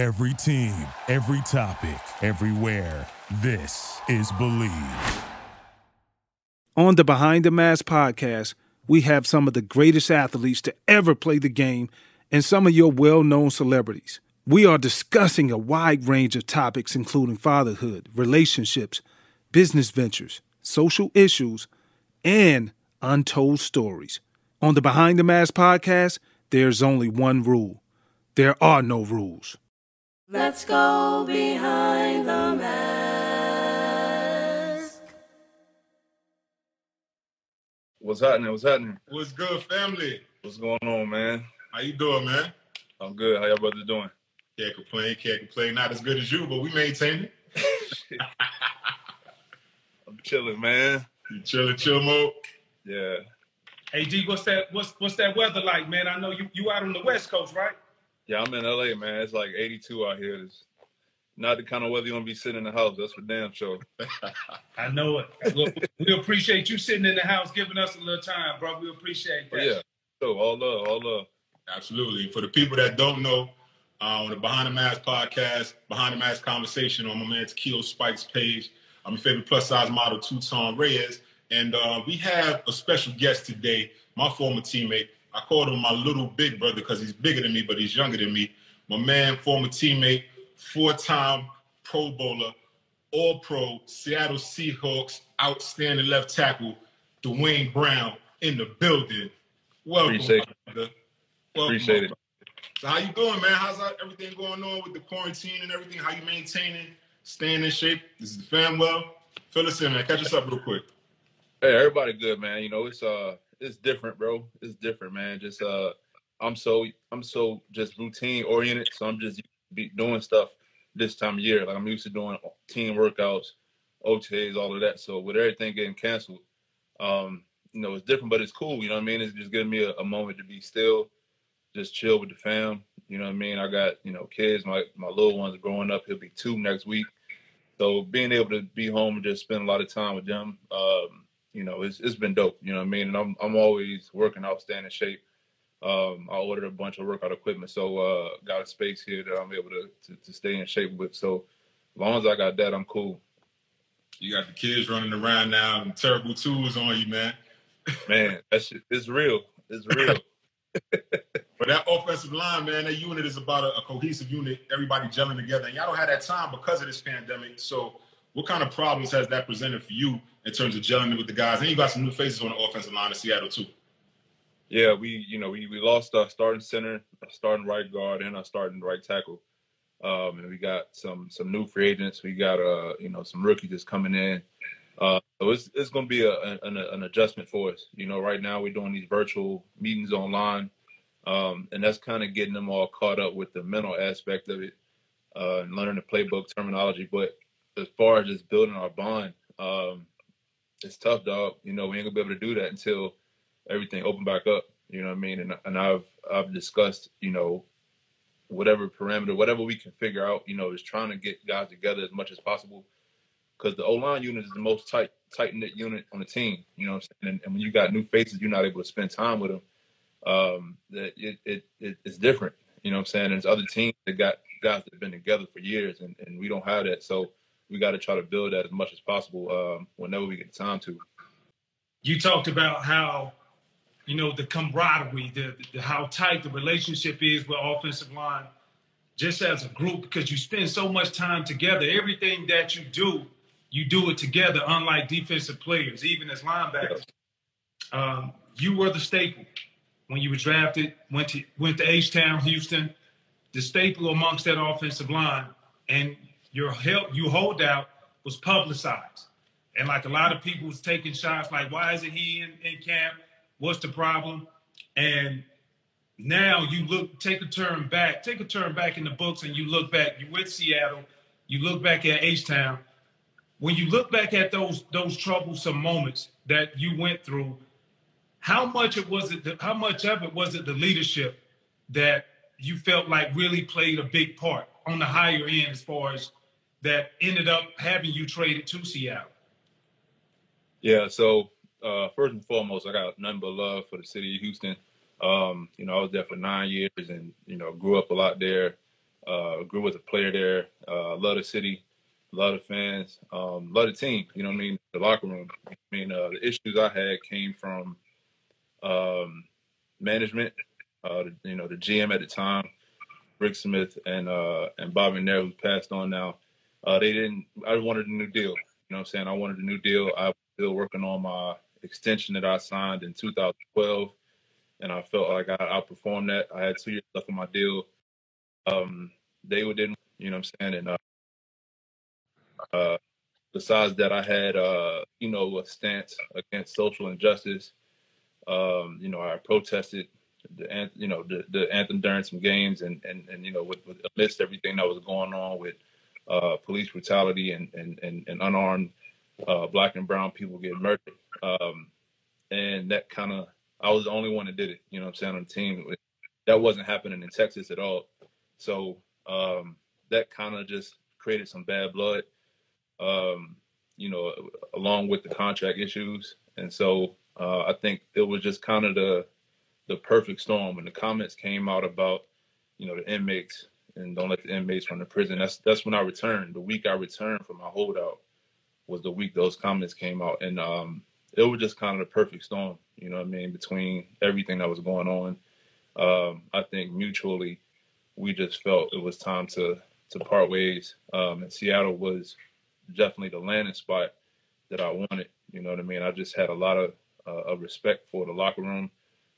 Every team, every topic, everywhere. This is Believe. On the Behind the Mask podcast, we have some of the greatest athletes to ever play the game and some of your well-known celebrities. We are discussing a wide range of topics, including fatherhood, relationships, business ventures, social issues, and untold stories. On the Behind the Mask podcast, there's only one rule. There are no rules. Let's go behind the mask. What's happening? What's happening? What's good, family? What's going on, man? How you doing, man? I'm good. How y'all brothers doing? Can't complain. Can't complain. Not as good as you, but we maintain it. I'm chilling, man. You chilling, chill mode? Yeah. Hey, G, what's that weather like, man? I know you out on the West Coast, right? Yeah, I'm in L.A., man. It's like 82 out here. It's not the kind of weather you're going to be sitting in the house. That's for damn sure. I know it. Look, we appreciate you sitting in the house, giving us a little time, bro. We appreciate that. Oh, yeah, so all love. Absolutely. For the people that don't know, on the Behind the Mask podcast, Behind the Mask conversation on my man's Kiel Spikes page, I'm your favorite plus-size model, Tuton Reyes. And we have a special guest today, my former teammate. I called him my little big brother because he's bigger than me, but he's younger than me. My man, former teammate, four-time Pro Bowler, All-Pro, Seattle Seahawks, outstanding left tackle, Duane Brown in the building. Welcome, appreciate my brother. Welcome, appreciate my brother. It. So how you doing, man? How's everything going on with the quarantine and everything? How you maintaining, staying in shape? This is the fam. Well, fill us in, man. Catch us up real quick. Hey, everybody good, man. You know, it's different, bro. It's different, man. Just I'm so just routine oriented. So I'm just doing stuff this time of year. Like I'm used to doing team workouts, OTAs, all of that. So with everything getting canceled, you know, it's different, but it's cool. You know what I mean? It's just giving me a moment to be still, just chill with the fam. You know what I mean? I got, you know, kids. My little one's growing up. He'll be 2 next week. So being able to be home and just spend a lot of time with them. You know, it's been dope, you know what I mean? And I'm always working out, staying in shape. I ordered a bunch of workout equipment, so got a space here that I'm able to stay in shape with. So as long as I got that, I'm cool. You got the kids running around now and terrible tools on you, man. Man, that shit, it's real. It's real. But that offensive line, man, that unit is about a cohesive unit, everybody gelling together. And y'all don't have that time because of this pandemic, so what kind of problems has that presented for you in terms of gelling with the guys? And you got some new faces on the offensive line in Seattle, too. Yeah, we lost our starting center, our starting right guard, and our starting right tackle. And we got some new free agents. We got, some rookies just coming in. So it's going to be an adjustment for us. You know, right now we're doing these virtual meetings online, and that's kind of getting them all caught up with the mental aspect of it and learning the playbook terminology. But as far as just building our bond, it's tough, dog. You know, we ain't gonna be able to do that until everything open back up. You know what I mean? And I've discussed, you know, whatever we can figure out, you know, is trying to get guys together as much as possible. Because the O-line unit is the most tight-knit unit on the team. You know what I'm saying? And when you got new faces, you're not able to spend time with them. It's different. You know what I'm saying? And there's other teams that got guys that have been together for years, and we don't have that. So we got to try to build that as much as possible whenever we get time to. You talked about how, you know, the camaraderie, how tight the relationship is with offensive line, just as a group, because you spend so much time together. Everything that you do it together, unlike defensive players, even as linebackers. Yeah. You were the staple. When you were drafted, went to H-Town, Houston, the staple amongst that offensive line, and your help, you holdout, was publicized. And like a lot of people was taking shots, like, why isn't he in camp? What's the problem? And now you take a turn back in the books and you look back, you're with Seattle, you look back at H-Town. When you look back at those troublesome moments that you went through, how much of it was it the leadership that you felt like really played a big part on the higher end as far as that ended up having you traded to Seattle? Yeah, so first and foremost, I got nothing but love for the city of Houston. You know, I was there for 9 years and, you know, grew up a lot there. Grew as a player there. Love the city, love the fans, love the team. You know what I mean? The locker room. I mean, the issues I had came from management. You know, the GM at the time, Rick Smith, and Bobby Nair, who's passed on now. They didn't. I wanted a new deal. You know what I'm saying? I wanted a new deal. I was still working on my extension that I signed in 2012, and I felt like I outperformed that. I had 2 years left on my deal. They didn't, you know what I'm saying? And besides that, I had, you know, a stance against social injustice. You know, I protested the anthem during some games, and you know, with amidst everything that was going on with police brutality and unarmed black and brown people getting murdered. And that kind of, I was the only one that did it, you know what I'm saying, on the team. That wasn't happening in Texas at all. So that kind of just created some bad blood, you know, along with the contract issues. And so I think it was just kind of the perfect storm. When the comments came out about, you know, the inmates and don't let the inmates run the prison, that's when I returned. The week I returned from my holdout was the week those comments came out. And it was just kind of the perfect storm, you know what I mean, between everything that was going on. I think mutually, we just felt it was time to part ways. And Seattle was definitely the landing spot that I wanted. You know what I mean? I just had a lot of respect for the locker room,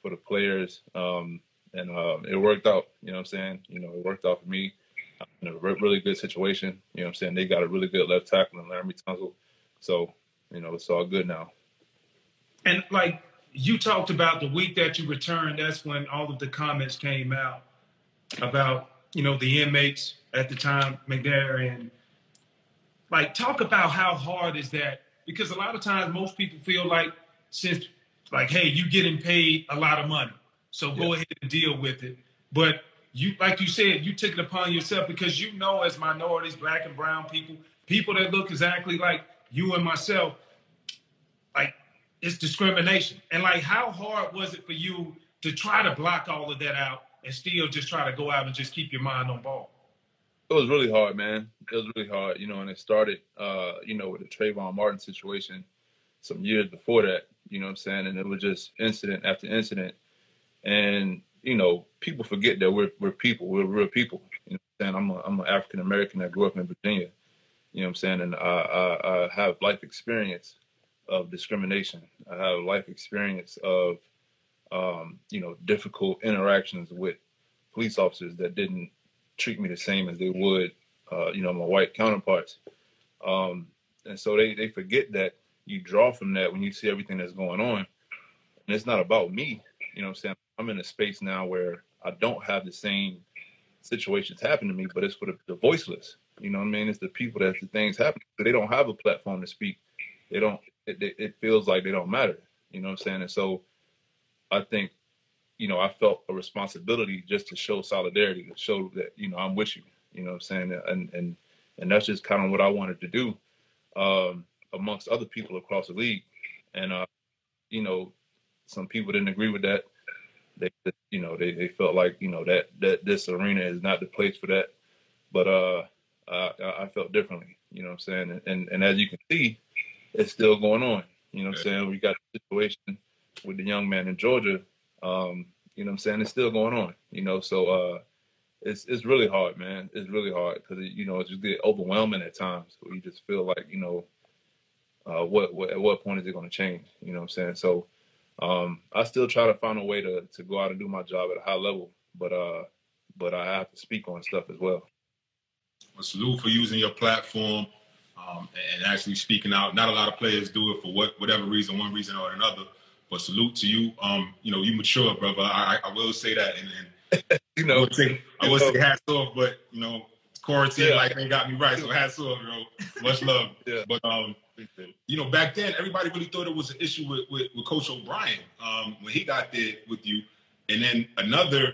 for the players. It worked out, you know what I'm saying? You know, it worked out for me. I'm in a really good situation. You know what I'm saying? They got a really good left tackle in Laremy Tunsil. So, you know, it's all good now. And like you talked about the week that you returned, that's when all of the comments came out about, you know, the inmates at the time, McNair, and like talk about how hard is that? Because a lot of times most people feel like since like, hey, you getting paid a lot of money, so yes, go ahead and deal with it. But you, like you said, you took it upon yourself because you know as minorities, black and brown people, people that look exactly like you and myself, like it's discrimination. And like how hard was it for you to try to block all of that out and still just try to go out and just keep your mind on ball? It was really hard, man. It was really hard, you know, and it started, you know, with the Trayvon Martin situation some years before that, you know what I'm saying? And it was just incident after incident. And, you know, people forget that we're people, we're real people. You know what I'm saying? I'm an African-American that grew up in Virginia, you know what I'm saying? And I have life experience of discrimination. I have life experience of, you know, difficult interactions with police officers that didn't treat me the same as they would, you know, my white counterparts. And so they forget that. You draw from that when you see everything that's going on. And it's not about me, you know what I'm saying? I'm in a space now where I don't have the same situations happen to me, but it's for the voiceless, you know what I mean? It's the people that the things happen to. They don't have a platform to speak. They don't, it feels like they don't matter, you know what I'm saying? And so I think, you know, I felt a responsibility just to show solidarity, to show that, you know, I'm with you, you know what I'm saying? And that's just kind of what I wanted to do amongst other people across the league. And, you know, some people didn't agree with that. They, you know, they felt like, you know, that this arena is not the place for that. But I felt differently, you know what I'm saying? And as you can see, it's still going on, you know what I'm saying? We got the situation with the young man in Georgia, you know what I'm saying? It's still going on, you know? So it's really hard, man. It's really hard because, you know, it's just get overwhelming at times. You just feel like, you know, at what point is it going to change? You know what I'm saying? So I still try to find a way to go out and do my job at a high level, but I have to speak on stuff as well. Well, salute for using your platform and actually speaking out. Not a lot of players do it for whatever reason, one reason or another, but salute to you. You know, you mature, brother. I will say that. And you know, I will say hats off, but, you know, quarantine like ain't got me right, so hats off, bro. Much love. But, you know, back then, everybody really thought it was an issue with Coach O'Brien when he got there with you. And then another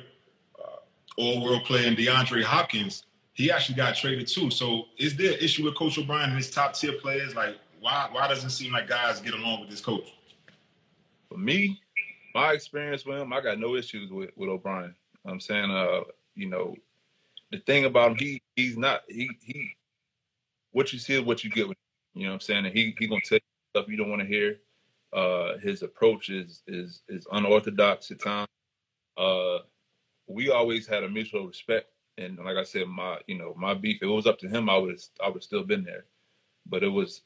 all-world player, DeAndre Hopkins, he actually got traded too. So is there an issue with Coach O'Brien and his top-tier players? Like, why doesn't it seem like guys get along with this coach? For me, my experience with him, I got no issues with O'Brien. I'm saying, you know, the thing about him, he's not what you see is what you get with him, you know what I'm saying? And he gonna tell you stuff you don't want to hear. His approach is unorthodox at times. We always had a mutual respect, and like I said, my beef, if it was up to him, I would still been there. But it was,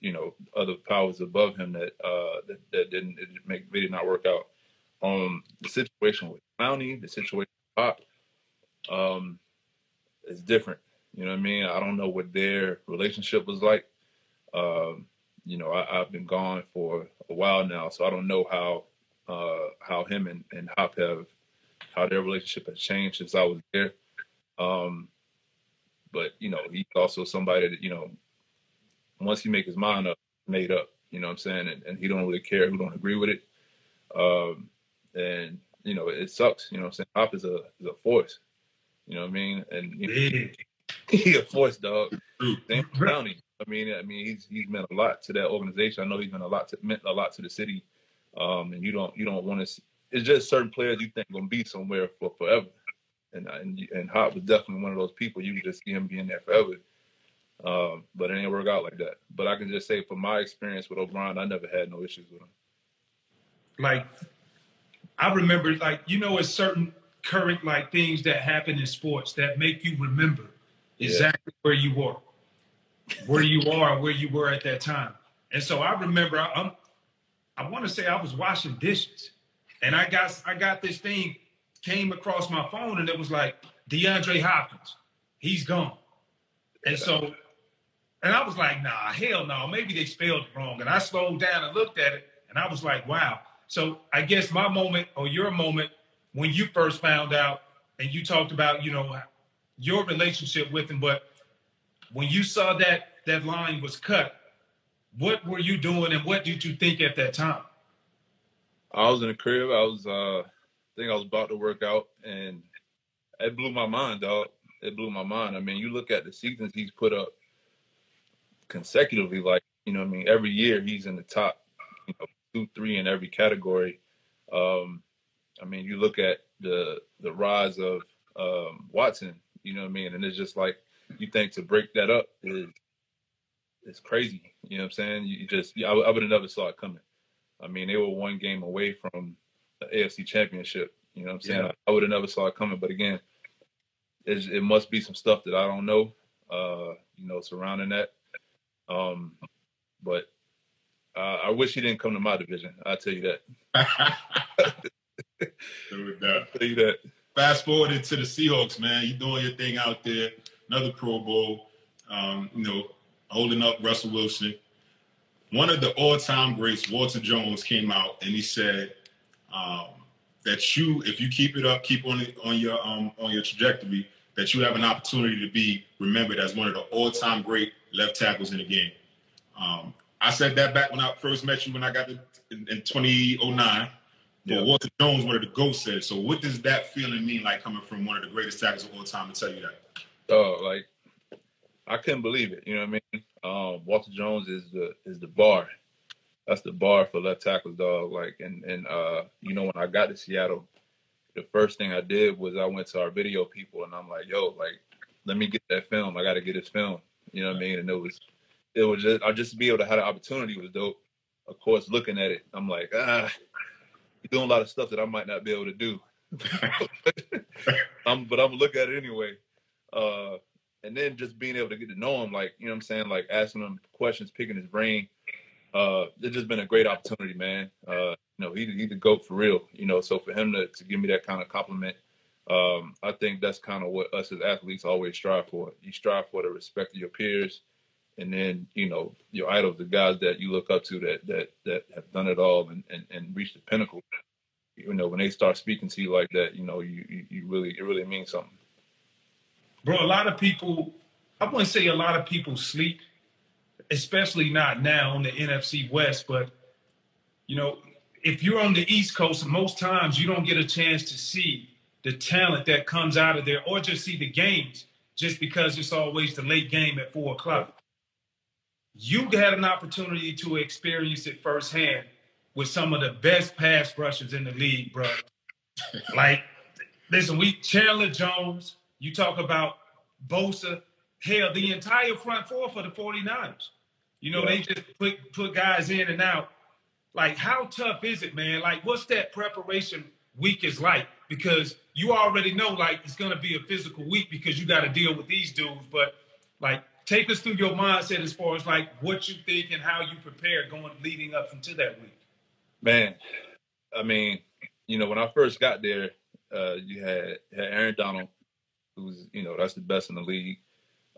other powers above him that did not work out. The situation with Clowney, the situation with Pop, is different. You know what I mean? I don't know what their relationship was like. I've been gone for a while now, so I don't know how him and Hop how their relationship has changed since I was there. But he's also somebody that, once he make his mind up, made up, you know what I'm saying? And he don't really care who don't agree with it. It sucks, you know what I'm saying? Hop is a force, you know what I mean? And he a force, dog. Same with Brownie. I mean, he's meant a lot to that organization. I know he's meant a lot to the city. And you don't want to see, it's just certain players you think gonna be somewhere for forever. And Hop was definitely one of those people. You could just see him being there forever. But it didn't work out like that. But I can just say, from my experience with O'Brien, I never had no issues with him. I remember, it's certain current, things that happen in sports that make you remember exactly where you were, where you were at that time. And so I remember, I want to say I was washing dishes, and I got this thing came across my phone, and it was like, DeAndre Hopkins, he's gone. And so, and I was like, nah, hell no, maybe they spelled it wrong. And I slowed down and looked at it, and I was like, wow. So I guess my moment, or your moment, when you first found out, and you talked about, your relationship with him, but when you saw that line was cut, what were you doing and what did you think at that time? I was in the crib. I was about to work out, and it blew my mind, dog. It blew my mind. I mean, you look at the seasons he's put up consecutively, every year he's in the top, 2, 3 in every category. You look at the rise of Watson, and it's just like, you think to break that up is crazy. You know what I'm saying? I would have never saw it coming. They were one game away from the AFC championship. You know what I'm saying? Yeah. I would have never saw it coming, but again, it must be some stuff that I don't know, surrounding that. But I wish he didn't come to my division. I'll tell you that. I'll tell you that. Fast forward into the Seahawks, man. You're doing your thing out there. Another Pro Bowl, holding up Russell Wilson. One of the all-time greats, Walter Jones, came out and he said, that you, if you keep it up, keep on your trajectory, that you have an opportunity to be remembered as one of the all-time great left tackles in the game. I said that back when I first met you, when I got in 2009. Yeah. But Walter Jones, one of the GOATs, said. So what does that feeling mean, coming from one of the greatest tackles of all time to tell you that? Oh, I couldn't believe it. You know what I mean? Walter Jones is the bar. That's the bar for left tackles, dog. When I got to Seattle, the first thing I did was I went to our video people, and I'm like, yo, let me get that film. I got to get this film. You know what I mean? And it was just, I just be able to have the opportunity was dope. Of course, looking at it, I'm like, you're doing a lot of stuff that I might not be able to do. But I'm going to look at it anyway. And then just being able to get to know him, asking him questions, picking his brain. It's just been a great opportunity, man. He's the GOAT for real, so for him to give me that kind of compliment, I think that's kind of what us as athletes always strive for. You strive for the respect of your peers, and then, your idols, the guys that you look up to that have done it all and reached the pinnacle. When they start speaking to you like that, it really means something. Bro, a lot of people sleep, especially not now on the NFC West, but, if you're on the East Coast, most times you don't get a chance to see the talent that comes out of there or just see the games just because it's always the late game at 4:00. You had an opportunity to experience it firsthand with some of the best pass rushers in the league, bro. Chandler Jones, you talk about Bosa, hell, the entire front four for the 49ers. You know, yeah. They just put guys in and out. Like, how tough is it, man? Like, what's that preparation week is like? Because you already know, like, it's going to be a physical week because you got to deal with these dudes. But, like, take us through your mindset as far as, like, what you think and how you prepare going leading up into that week. Man, I mean, you know, when I first got there, you had Aaron Donald, who's, you know, that's the best in the league.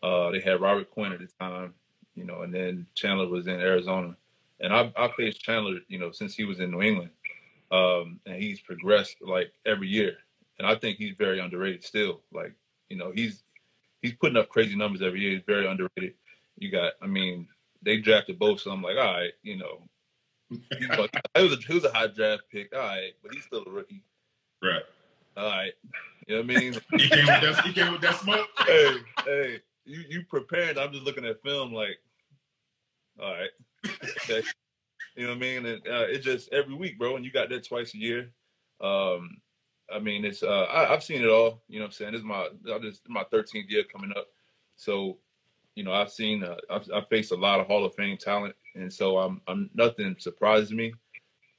They had Robert Quinn at the time, you know, and then Chandler was in Arizona. And I played Chandler, you know, since he was in New England. And he's progressed, like, every year. And I think he's very underrated still. Like, you know, he's putting up crazy numbers every year. He's very underrated. You got, I mean, they drafted both, so I'm like, all right, you know. He was a high draft pick, all right, but he's still a rookie. Right. All right. You know what I mean? he came with that smoke. Hey, you prepared. I'm just looking at film like, all right. Okay. You know what I mean? And it's just every week, bro, and you got that twice a year. I mean, it's I've seen it all. You know what I'm saying? This is my 13th year coming up. So, you know, I've seen I've faced a lot of Hall of Fame talent, and so I'm nothing surprises me.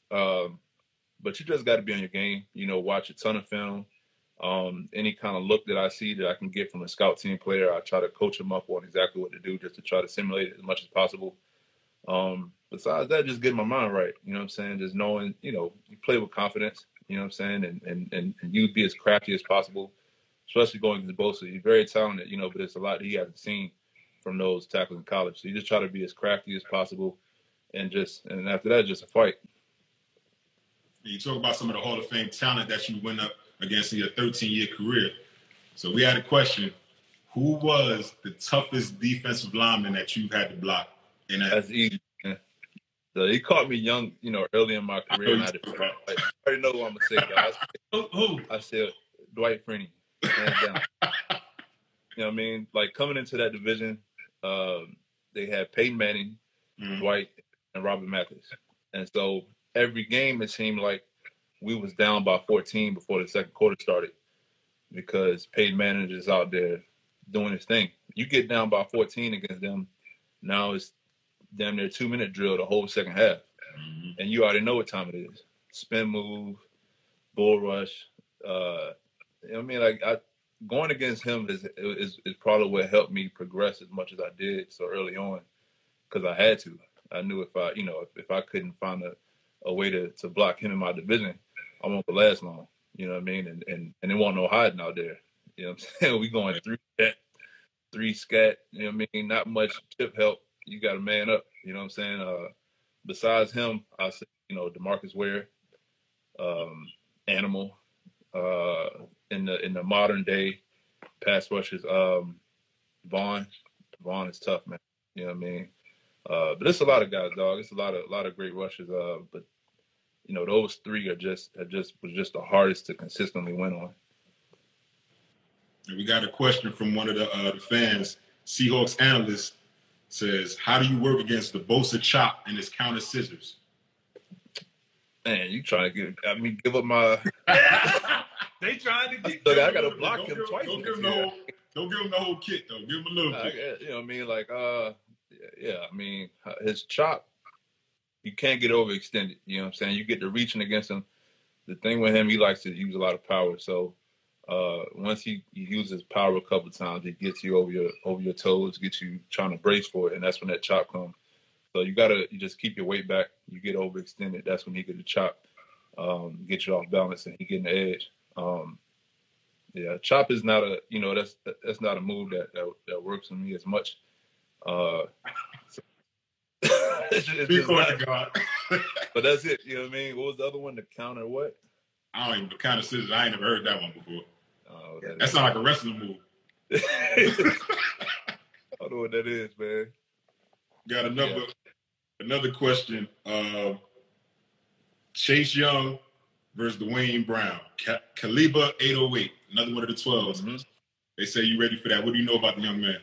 But you just got to be on your game. You know, watch a ton of film. Any kind of look that I see that I can get from a scout team player, I try to coach them up on exactly what to do, just to try to simulate it as much as possible. Besides that, just getting my mind right. You know what I'm saying? Just knowing, you know, you play with confidence. You know what I'm saying? And you be as crafty as possible, especially going into Bosa. He's very talented, you know, but it's a lot that he hasn't seen from those tackles in college. So you just try to be as crafty as possible, and after that, just a fight. You talk about some of the Hall of Fame talent that you went up against in your 13-year career. So we had a question: who was the toughest defensive lineman that you've had to block? And that's easy. So he caught me young, you know, early in my career. I already know what I'm gonna say, guys. Who? I said Dwight Freeney. Hands down. You know what I mean? Like, coming into that division, they had Peyton Manning, Dwight, and Robert Matthews. And so every game, it seemed like we was down by 14 before the second quarter started, because Peyton Manning is out there doing his thing. You get down by 14 against them, now it's damn near 2-minute drill the whole second half. Mm-hmm. And you already know what time it is. Spin move, bull rush. You know what I mean? Like, going against him is probably what helped me progress as much as I did so early on, because I had to. I knew if I, you know, if I couldn't find a way to block him in my division, I won't last long. You know what I mean? And it won't no hiding out there. You know what I'm saying? We going three scat. You know what I mean? Not much chip help. You got to man up. You know what I'm saying? Besides him, I say, you know, DeMarcus Ware, animal. In the modern day pass rushers, Vaughn is tough, man. You know what I mean? But it's a lot of guys, dog. It's a lot of great rushers. But you know, those three was just the hardest to consistently win on. And we got a question from one of the fans. Seahawks analyst says, "How do you work against the Bosa chop and his counter scissors?" Man, you trying to give up my. They trying to get. I gotta block him twice. Don't give him the whole kit though. Give him a little bit. You know what I mean? Like, yeah. I mean, his chop, you can't get overextended. You know what I'm saying? You get to reaching against him. The thing with him, he likes to use a lot of power. So once he uses power a couple of times, it gets you over your toes, gets you trying to brace for it, and that's when that chop comes. So you just keep your weight back. You get overextended. That's when he get the chop, get you off balance, and he getting the edge. Yeah, chop is not a, you know, that's not a move that works for me as much. But that's it. You know what I mean? What was the other one? The counter what? I don't even, the counter scissors. I ain't never heard that one before. Oh, that's not like a wrestling move. I don't know what that is, man. Got another question. Chase Young versus Duane Brown, Caliber 808, another one of the 12s. Mm-hmm. They say you ready for that. What do you know about the young man?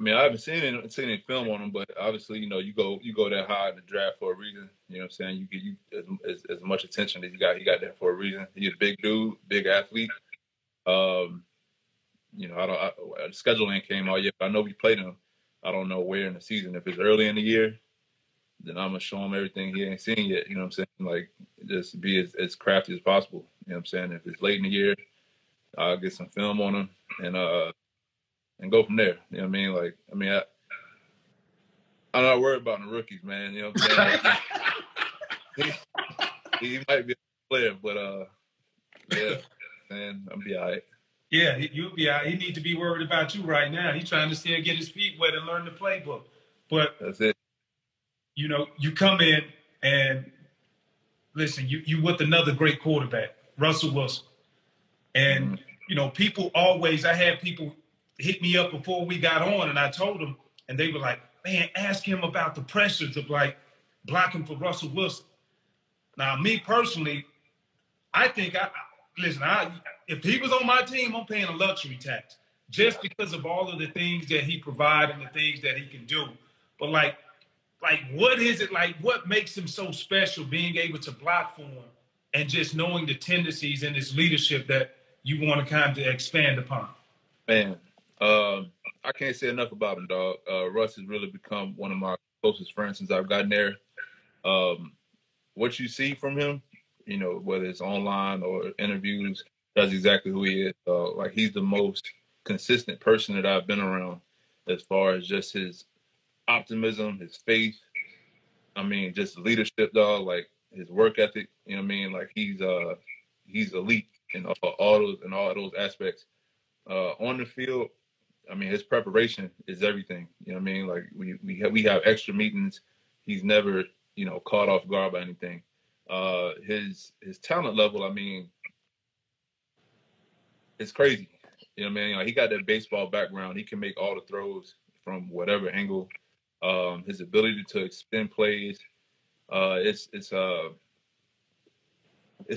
I mean, I haven't seen any film on him, but obviously, you know, you go that high in the draft for a reason. You know what I'm saying? You get as much attention as you got. He got that for a reason. He's a big dude, big athlete. you know, scheduling came out yet, but I know we played him. I don't know where in the season. If it's early in the year, then I'm going to show him everything he ain't seen yet. You know what I'm saying? Like, just be as crafty as possible. You know what I'm saying? If it's late in the year, I'll get some film on him and go from there. You know what I mean? Like, I mean, I'm not worried about the rookies, man. You know what I'm saying? Like, he might be a player, but, yeah, man, I'll be all right. Yeah, you'll be all right. He need to be worried about you right now. He's trying to still get his feet wet and learn the playbook. But that's it. You know, you come in and, listen, you with another great quarterback, Russell Wilson. And, you know, people always – I had people hit me up before we got on, and I told them, and they were like, man, ask him about the pressures of, like, blocking for Russell Wilson. Now, me personally, I think if he was on my team, I'm paying a luxury tax just because of all of the things that he provides and the things that he can do. But, like, what is it? Like, what makes him so special, being able to block for him and just knowing the tendencies and his leadership that you want to kind of expand upon? Man, I can't say enough about him, dog. Russ has really become one of my closest friends since I've gotten there. What you see from him, you know, whether it's online or interviews, that's exactly who he is. Like, he's the most consistent person that I've been around as far as just his optimism, his faith. I mean, just leadership, dog, like his work ethic. You know what I mean? Like, he's elite in all those aspects. On the field, I mean, his preparation is everything. You know what I mean? Like, we have extra meetings. He's never, you know, caught off guard by anything. His talent level, I mean, it's crazy. You know what I mean? Like, he got that baseball background. He can make all the throws from whatever angle. His ability to extend plays, it's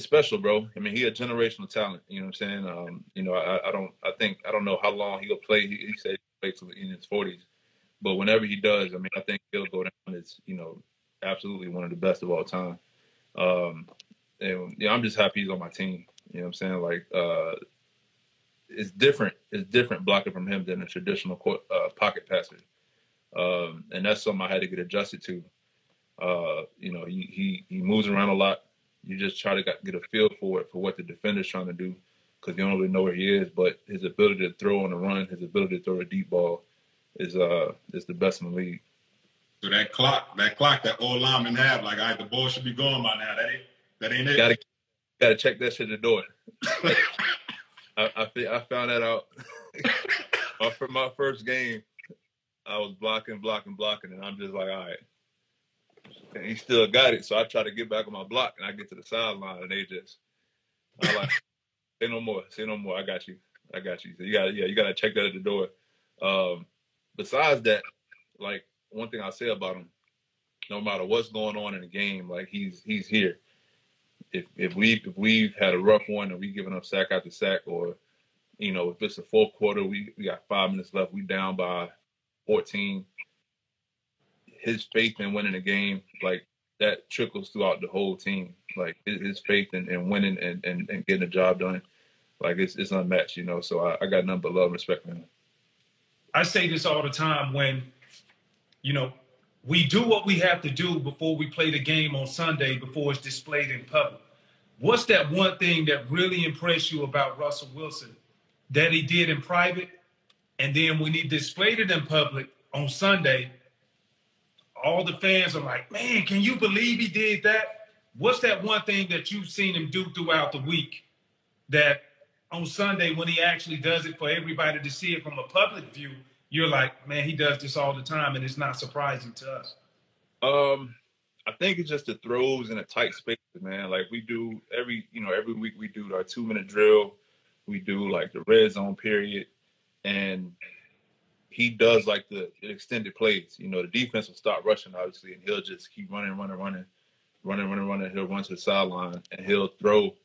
special, bro. I mean, he a generational talent. You know what I'm saying? You know, I don't know how long he'll play. He said he'll play till in his 40s, but whenever he does, I mean, I think he'll go down as, you know, absolutely one of the best of all time. And yeah, I'm just happy he's on my team. You know what I'm saying? Like, it's different. It's different blocking from him than a traditional pocket passer. And that's something I had to get adjusted to. You know, he moves around a lot. You just try to get a feel for it, for what the defender's trying to do, because you don't really know where he is. But his ability to throw on the run, his ability to throw a deep ball is the best in the league. So that clock that old linemen have, like, all right, the ball should be going by now. That ain't it. Gotta check that shit at the door. I found that out. For my first game, I was blocking, and I'm just like, all right. And he still got it, so I try to get back on my block, and I get to the sideline, and they just, I'm like, say no more, I got you. So you gotta check that at the door. Besides that, like, one thing I say about him, no matter what's going on in the game, like, he's here. If we've had a rough one and we giving up sack after sack, or, you know, if it's a fourth quarter, we got 5 minutes left, we down by 14. His faith in winning the game, like, that trickles throughout the whole team. Like, his faith in winning and getting the job done, like, it's unmatched, you know. So I got nothing but love and respect for him. I say this all the time when, you know, we do what we have to do before we play the game on Sunday, before it's displayed in public. What's that one thing that really impressed you about Russell Wilson that he did in private, and then when he displayed it in public on Sunday, all the fans are like, man, can you believe he did that? What's that one thing that you've seen him do throughout the week that on Sunday, when he actually does it for everybody to see it from a public view, you're like, man, he does this all the time, and it's not surprising to us? I think it's just the throws in a tight space, man. Like, we do every week we do our 2-minute drill. We do, like, the red zone period. And he does, like, the extended plays. You know, the defense will stop rushing, obviously, and he'll just keep running. He'll run to the sideline, and he'll throw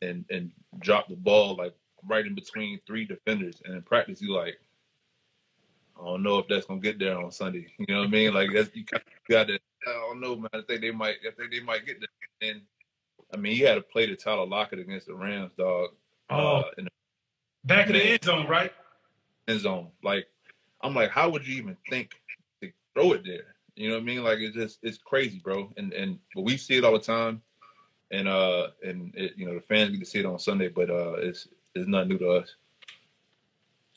and drop the ball, like, right in between three defenders. And in practice, you're like, I don't know if that's gonna get there on Sunday. You know what I mean? Like, that's, you got to. I don't know, man. I think they might get there. And I mean, he had a play to Tyler Lockett against the Rams, dog. Oh, Back of the end zone, right? End zone. Like, I'm like, how would you even think to throw it there? You know what I mean? Like, it's just, it's crazy, bro. And but we see it all the time. And it, you know, the fans get to see it on Sunday, but it's nothing new to us.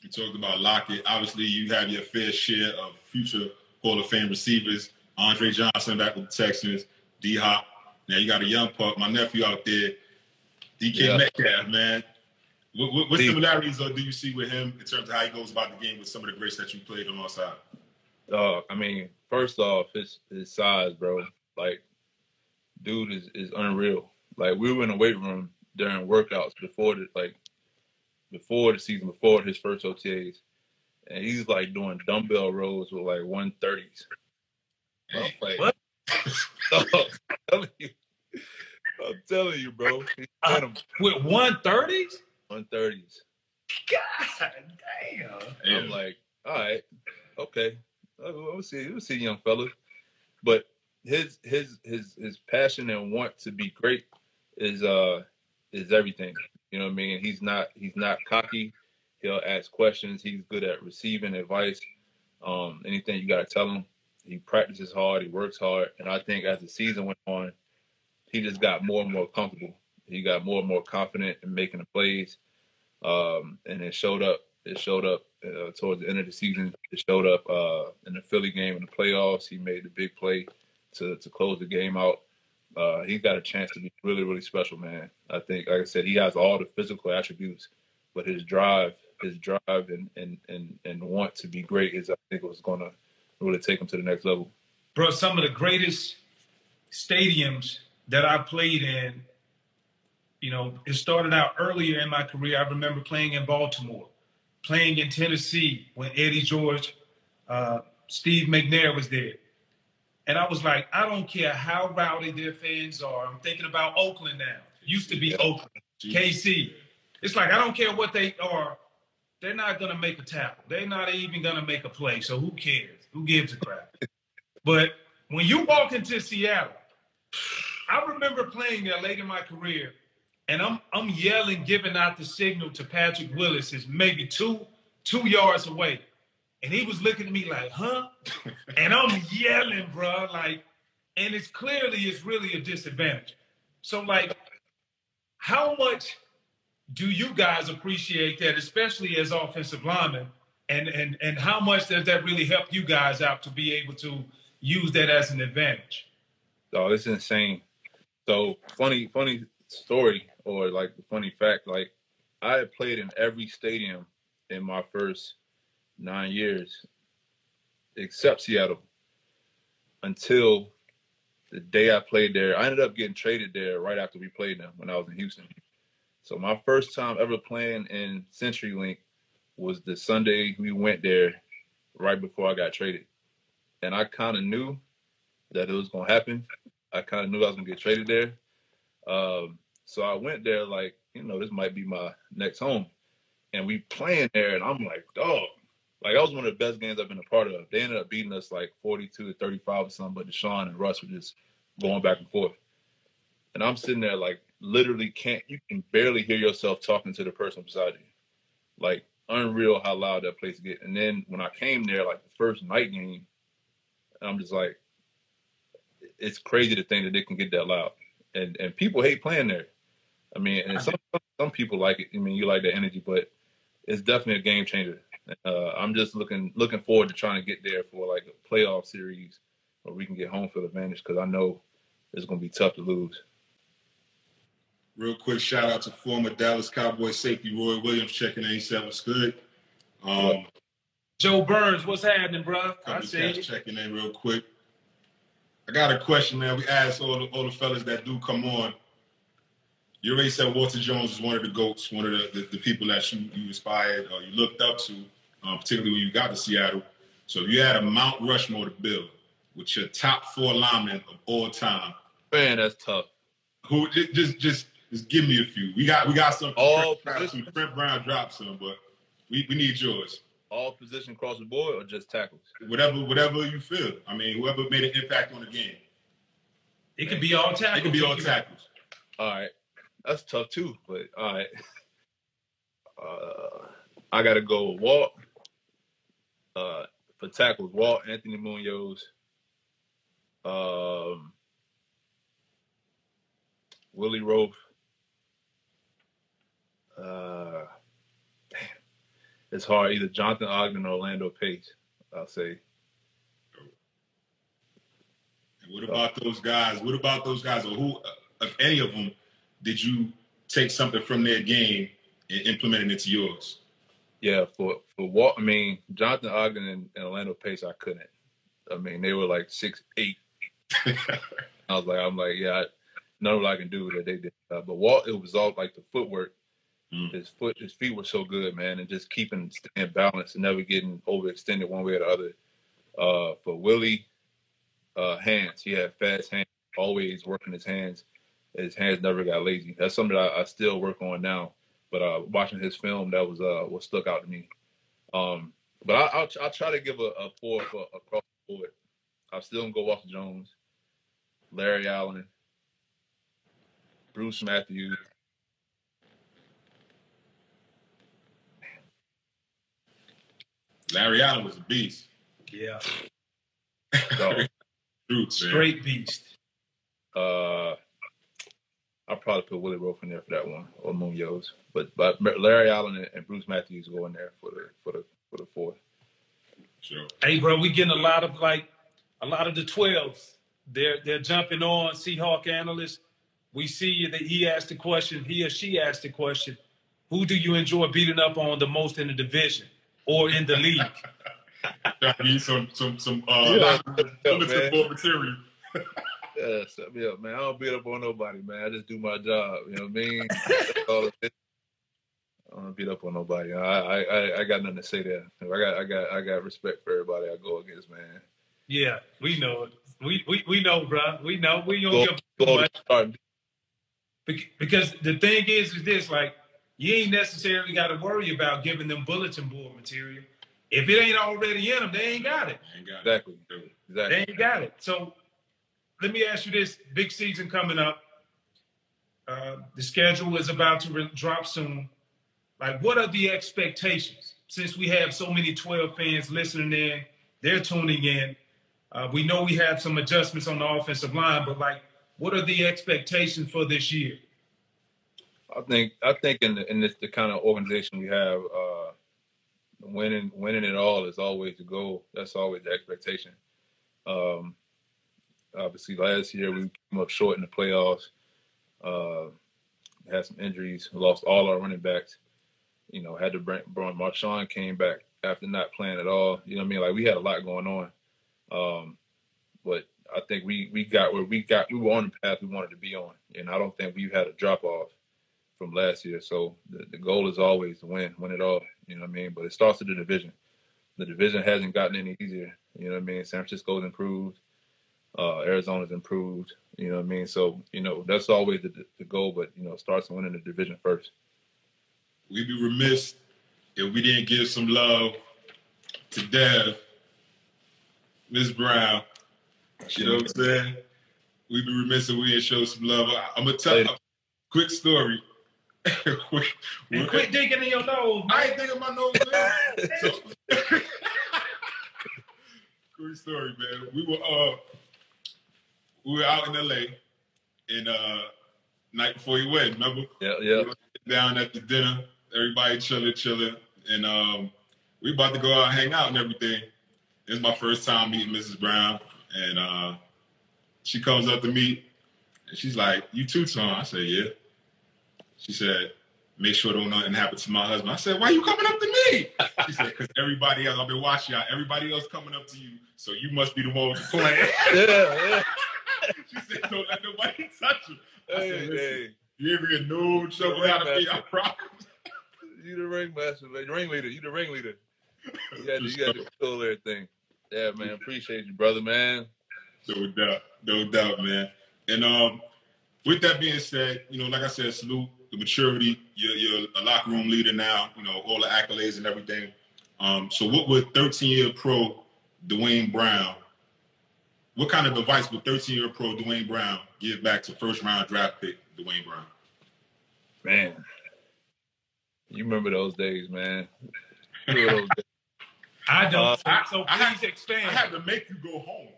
You talked about Lockett. Obviously, you have your fair share of future Hall of Fame receivers. Andre Johnson back with the Texans, D-Hop. Now you got a young pup, my nephew out there, DK Metcalf, man. What similarities do you see with him in terms of how he goes about the game with some of the greats that you played alongside? I mean, first off, his size, bro. Like, dude is unreal. Like, we were in the weight room during workouts before his first OTAs, and he's like doing dumbbell rows with like 130s. Like, what? I'm telling you, bro. With 130s? 130s. God damn. I'm like, all right, okay. We'll see, young fella. But his passion and want to be great is everything. You know what I mean? He's not cocky. He'll ask questions. He's good at receiving advice. Anything you gotta tell him. He practices hard. He works hard. And I think as the season went on, he just got more and more comfortable. He got more and more confident in making the plays. And it showed up. It showed up towards the end of the season. It showed up in the Philly game in the playoffs. He made the big play to close the game out. He's got a chance to be really, really special, man. I think, like I said, he has all the physical attributes, but his drive and want to be great is, I think, what's going to really take him to the next level. Bro, some of the greatest stadiums that I played in, you know, it started out earlier in my career. I remember playing in Baltimore, playing in Tennessee when Eddie George, Steve McNair was there. And I was like, I don't care how rowdy their fans are. I'm thinking about Oakland now. Used to be Oakland, KC. It's like, I don't care what they are. They're not going to make a tackle. They're not even going to make a play. So who cares? Who gives a crap? But when you walk into Seattle, I remember playing there late in my career, and I'm yelling, giving out the signal to Patrick Willis, is maybe two yards away. And he was looking at me like, huh? And I'm yelling, bro. Like, and it's clearly, it's really a disadvantage. So, like, how much do you guys appreciate that, especially as offensive linemen? And how much does that really help you guys out to be able to use that as an advantage? Oh, it's insane. So, funny story, or like funny fact, like, I had played in every stadium in my first 9 years, except Seattle, until the day I played there. I ended up getting traded there right after we played them when I was in Houston. So my first time ever playing in CenturyLink was the Sunday we went there right before I got traded. And I kind of knew that it was going to happen. I kind of knew I was going to get traded there. So I went there like, you know, this might be my next home. And we playing there, and I'm like, dog. Like, that was one of the best games I've been a part of. They ended up beating us like 42-35 or something, but Deshaun and Russ were just going back and forth. And I'm sitting there like, literally you can barely hear yourself talking to the person beside you. Like, unreal how loud that place gets. And then when I came there, like the first night game, I'm just like, it's crazy to think that they can get that loud. And people hate playing there. I mean, and some people like it. I mean, you like the energy, but it's definitely a game changer. I'm just looking forward to trying to get there for like a playoff series where we can get home field advantage, because I know it's going to be tough to lose. Real quick shout out to former Dallas Cowboys safety Roy Williams checking in. He said what's good. Joe Burns, what's happening, bro? I see you checking in real quick. I got a question, man. We asked all the fellas that do come on. You already said Walter Jones is one of the GOATs, one of the people that you inspired or you looked up to, particularly when you got to Seattle. So if you had a Mount Rushmore to build with your top four linemen of all time. Man, that's tough. Who just give me a few. We got some. Trent Brown dropped some, but we need yours. All position across the board, or just tackles? Whatever you feel. I mean, whoever made an impact on the game. It could be all tackles. All right. That's tough too, but all right. I got to go with Walt. For tackles, Walt, Anthony Munoz, Willie Roaf. It's hard. Either Jonathan Ogden or Orlando Pace, I'll say. And what about those guys? What about those guys? Or who, of any of them, did you take something from their game and implement it into yours? Yeah, for Walt, I mean, Jonathan Ogden and Orlando Pace, I couldn't. I mean, they were like 6'8". I'm like, yeah, none of what I can do that they did. But Walt, it was all like the footwork. His feet were so good, man, and just keeping staying balanced and never getting overextended one way or the other. For Willie, hands. He had fast hands, always working his hands. His hands never got lazy. That's something that I still work on now. But watching his film, that was what stuck out to me. But I'll try to give a four for across the board. I'm still going to go Walter Jones, Larry Allen, Bruce Matthews. Larry Allen was a beast. Yeah. Straight beast. I'll probably put Willie Roaf in there for that one, or Munoz. But Larry Allen and Bruce Matthews go in there for the fourth. Sure. Hey, bro, we getting a lot of the 12s. They're jumping on Seahawk analysts. We see you that he or she asked the question. Who do you enjoy beating up on the most in the division or in the league? I need some material. Yeah, set me up, man. I don't beat up on nobody, man. I just do my job. You know what I mean? I don't beat up on nobody. I got nothing to say there. I got respect for everybody I go against, man. Yeah, we know it. We know, bro. We know. We don't give a because the thing is this, like, you ain't necessarily got to worry about giving them bulletin board material. If it ain't already in them, they ain't got it. Exactly. They ain't got it. So let me ask you this. Big season coming up. The schedule is about to drop soon. Like, what are the expectations? Since we have so many 12 fans listening in, they're tuning in. We know we have some adjustments on the offensive line, but, like, what are the expectations for this year? I think in the kind of organization we have, winning it all is always the goal. That's always the expectation. Obviously, last year we came up short in the playoffs. Had some injuries, lost all our running backs. You know, had to bring Marshawn came back after not playing at all. You know what I mean? Like, we had a lot going on. But I think we got where we got. We were on the path we wanted to be on, and I don't think we've had a drop off from last year. So the goal is always to win it all. You know what I mean? But it starts with the division. The division hasn't gotten any easier. You know what I mean? San Francisco's improved. Arizona's improved. You know what I mean? So, you know, that's always the goal, but, you know, it starts winning the division first. We'd be remiss if we didn't give some love to Dev, Ms. Brown. You know what I'm saying? We'd be remiss if we didn't show some love. I'm going to tell you a quick story. And quit digging in your nose. I ain't digging my nose, man. Quick story, man. We were out in LA and night before your wedding, remember? Yeah. We were down at the dinner, everybody chilling, and we about to go out and hang out and everything. It's my first time meeting Mrs. Brown, and she comes up to me and she's like, "You Tuton?" I said, "Yeah." She said, "Make sure don't nothing happen to my husband." I said, "Why are you coming up to me?" She said, "Because everybody else, I've been watching y'all, everybody else coming up to you, so you must be the one with the plan." Yeah. She said, "Don't let nobody touch you." I said, "You ever get no trouble out of me, I promise." You the ringmaster, man. You the ringleader. You got to control everything. Yeah, man, appreciate you, brother, man. No doubt, man. And with that being said, you know, like I said, salute. The maturity, you're a locker room leader now, you know, all the accolades and everything. So what would 13-year pro Duane Brown, what kind of advice would 13-year pro Duane Brown give back to first-round draft pick Duane Brown? Man, You remember those days, man. Those days. I don't. So please expand. I had to make you go home.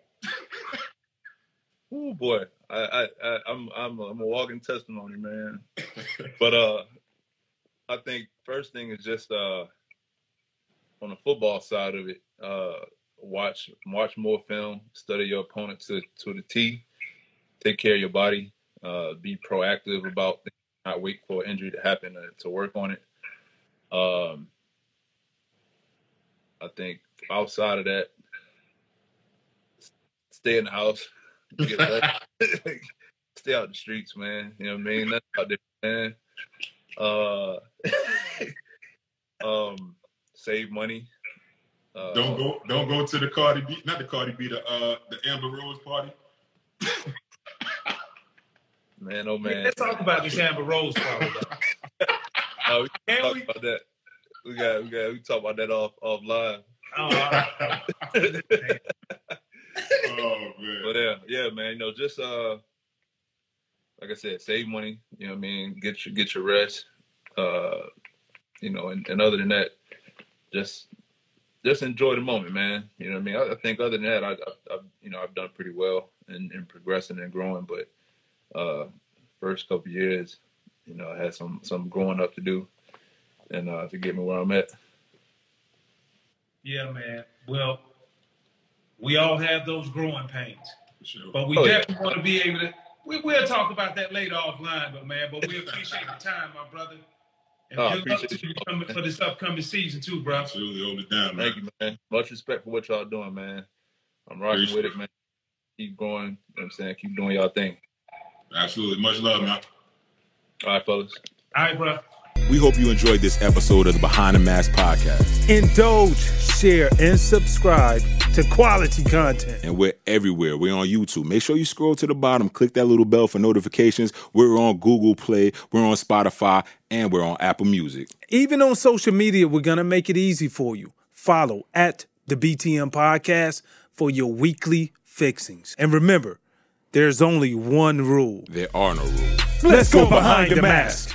Oh boy, I'm a walking testimony, man. But I think first thing is just on the football side of it, watch more film, study your opponent to the T, take care of your body, be proactive about things, not wait for an injury to happen to work on it. I think outside of that, stay in the house. Stay out the streets, man. You know what I mean? Nothing out there, man. Save money. Don't go to the Cardi B, not the Cardi B, the Amber Rose party. Man, oh man. Let's talk about this Amber Rose party. No, we can talk about that. We talk about that offline. Oh man. But yeah, man, you know, just like I said, save money, you know what I mean, get your rest. You know, and other than that, just enjoy the moment, man. You know what I mean? I think other than that, I've done pretty well in progressing and growing, but first couple of years, you know, I had some growing up to do and to get me where I'm at. Yeah, man. Well, we all have those growing pains, sure. But we definitely want to be able to, we'll talk about that later offline, but man, but we appreciate the time, my brother. And good luck to you coming for this upcoming season too, bro. Absolutely, hold it down, man. Thank you, man. Much respect for what y'all doing, man. I'm rocking appreciate with it, man. Keep going, you know what I'm saying? Keep doing y'all thing. Absolutely. Much love, man. All right, fellas. All right, bro. We hope you enjoyed this episode of the Behind the Mask podcast. Indulge, share, and subscribe to quality content. And we're everywhere. We're on YouTube. Make sure you scroll to the bottom. Click that little bell for notifications. We're on Google Play. We're on Spotify. And we're on Apple Music. Even on social media, we're going to make it easy for you. Follow at the BTM Podcast for your weekly fixings. And remember, there's only one rule. There are no rules. Let's go behind the mask.